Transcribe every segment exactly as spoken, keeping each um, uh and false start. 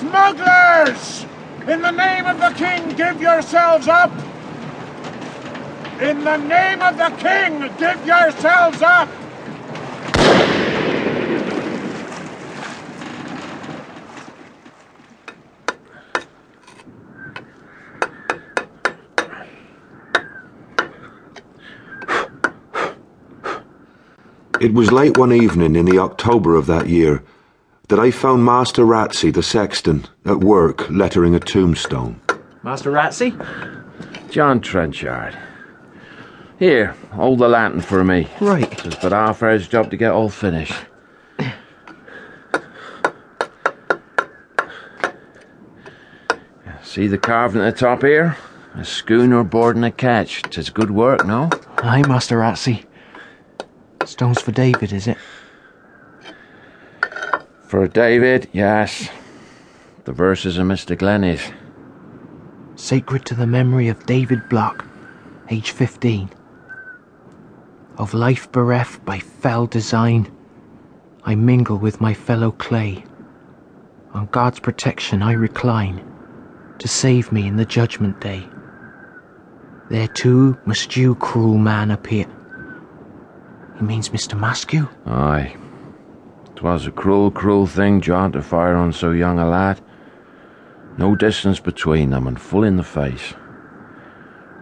Smugglers! In the name of the king, give yourselves up! In the name of the king, give yourselves up! It was late one evening in the October of that year that I found Master Ratsey, the sexton, at work lettering a tombstone. Master Ratsey? John Trenchard. Here, hold the lantern for me. Right. It's but half hour's job to get all finished. See the carving at the top here? A schooner boarding a catch. It's good work, no? Aye, Master Ratsey. Stones for David, is it? For David, yes. The verses of Mister Glennies. Sacred to the memory of David Block, age fifteen. Of life bereft by fell design, I mingle with my fellow clay. On God's protection I recline, to save me in the judgment day. There too must you, cruel man, appear. He means Mister Maskew. Aye. 'Twas a cruel, cruel thing, John, to fire on so young a lad. No distance between them, and full in the face.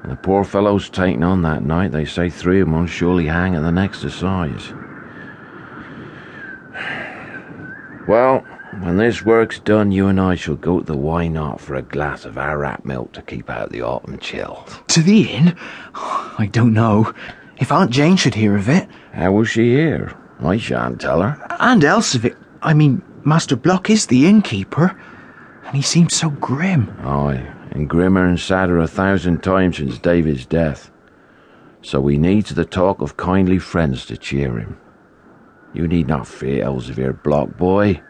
And the poor fellows taken on that night, they say three of them surely hang at the next assize. Well, when this work's done, you and I shall go to the Why Not for a glass of Arab milk to keep out the autumn chill. To the inn? I don't know. If Aunt Jane should hear of it... How will she hear? I shan't tell her. And Elzevir... I mean, Master Block is the innkeeper, and he seems so grim. Aye, and grimmer and sadder a thousand times since David's death. So he needs the talk of kindly friends to cheer him. You need not fear, Elzevir Block, boy.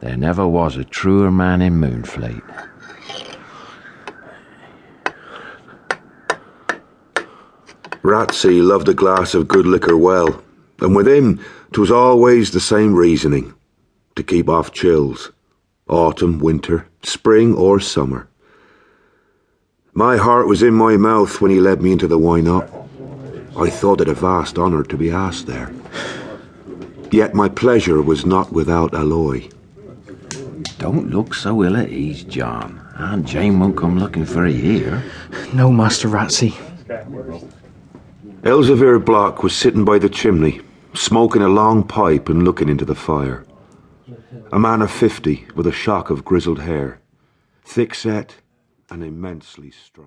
There never was a truer man in Moonfleet. Ratsey loved a glass of good liquor well, and with him 'twas always the same reasoning, to keep off chills, autumn, winter, spring or summer. My heart was in my mouth when he led me into the Why Not. I thought it a vast honour to be asked there. Yet my pleasure was not without alloy. Don't look so ill at ease, John. Aunt Jane won't come looking for you here. No, Master Ratsey. Elzevir Block was sitting by the chimney, smoking a long pipe and looking into the fire. A man of fifty with a shock of grizzled hair, thick-set and immensely strong.